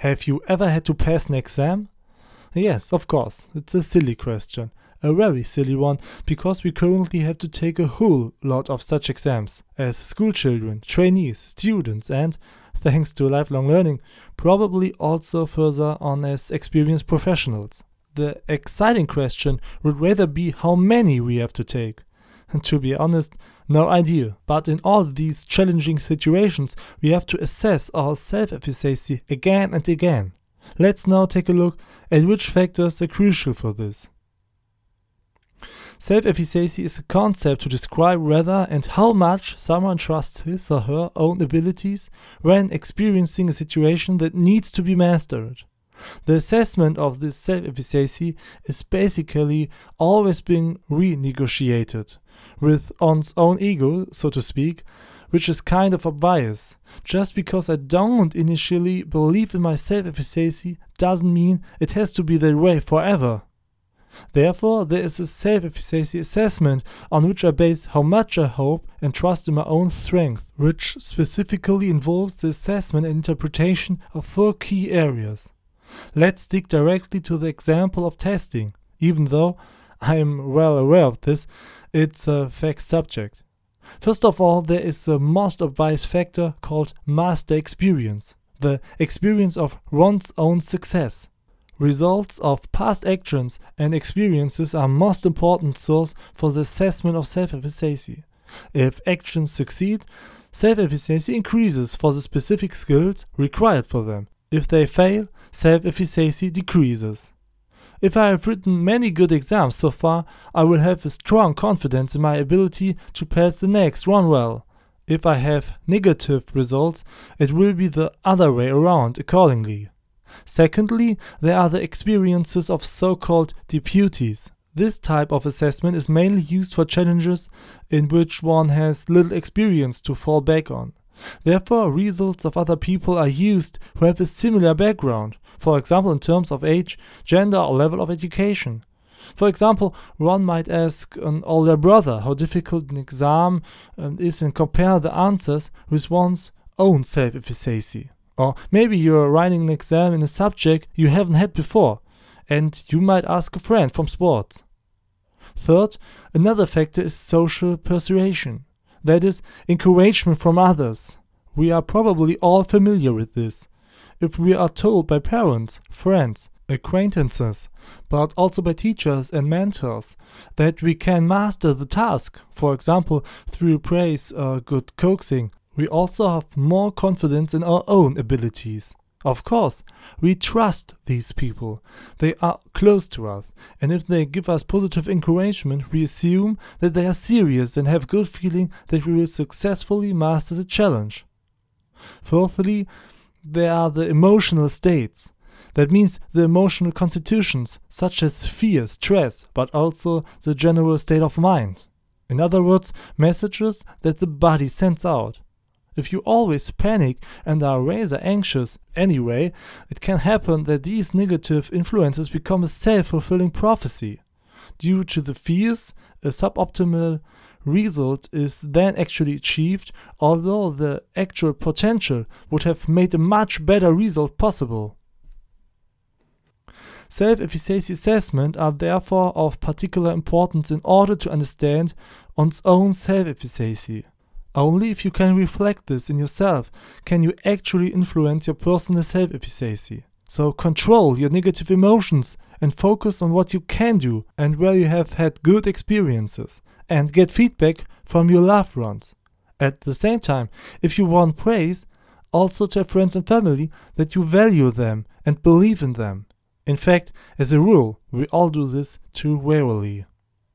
Have you ever had to pass an exam? Yes, of course. It's a silly question. A very silly one, because we currently have to take a whole lot of such exams as school children, trainees, students and, thanks to lifelong learning, probably also further on as experienced professionals. The exciting question would rather be how many we have to take. And to be honest, no idea, but in all these challenging situations we have to assess our self-efficacy again and again. Let's now take a look at which factors are crucial for this. Self-efficacy is a concept to describe whether and how much someone trusts his or her own abilities when experiencing a situation that needs to be mastered. The assessment of this self-efficacy is basically always being renegotiated with one's own ego, so to speak, which is kind of obvious. Just because I don't initially believe in my self-efficacy doesn't mean it has to be that way forever. Therefore, there is a self-efficacy assessment on which I base how much I hope and trust in my own strength, which specifically involves the assessment and interpretation of 4 key areas. Let's stick directly to the example of testing, even though I am well aware of this, it's a fact subject. First of all, there is the most obvious factor called master experience, the experience of one's own success. Results of past actions and experiences are most important source for the assessment of self-efficacy. If actions succeed, self-efficacy increases for the specific skills required for them. If they fail, self-efficacy decreases. If I have written many good exams so far, I will have a strong confidence in my ability to pass the next one well. If I have negative results, it will be the other way around accordingly. Secondly, there are the experiences of so-called deputies. This type of assessment is mainly used for challenges in which one has little experience to fall back on. Therefore, results of other people are used who have a similar background, for example in terms of age, gender or level of education. For example, one might ask an older brother how difficult an exam is and compare the answers with one's own self-efficacy. Or maybe you're writing an exam in a subject you haven't had before, and you might ask a friend from sports. Third, another factor is social persuasion, that is, encouragement from others. We are probably all familiar with this. If we are told by parents, friends, acquaintances, but also by teachers and mentors, that we can master the task, for example, through praise or good coaxing, we also have more confidence in our own abilities. Of course, we trust these people. They are close to us, and if they give us positive encouragement, we assume that they are serious and have good feeling that we will successfully master the challenge. Fourthly, there are the emotional states. That means the emotional constitutions, such as fear, stress, but also the general state of mind. In other words, messages that the body sends out. If you always panic and are rather anxious anyway, it can happen that these negative influences become a self-fulfilling prophecy. Due to the fears, a suboptimal result is then actually achieved, although the actual potential would have made a much better result possible. Self-efficacy assessments are therefore of particular importance in order to understand one's own self-efficacy. Only if you can reflect this in yourself can you actually influence your personal self-efficacy. So control your negative emotions and focus on what you can do and where you have had good experiences, and get feedback from your loved ones. At the same time, if you want praise, also tell friends and family that you value them and believe in them. In fact, as a rule, we all do this too warily.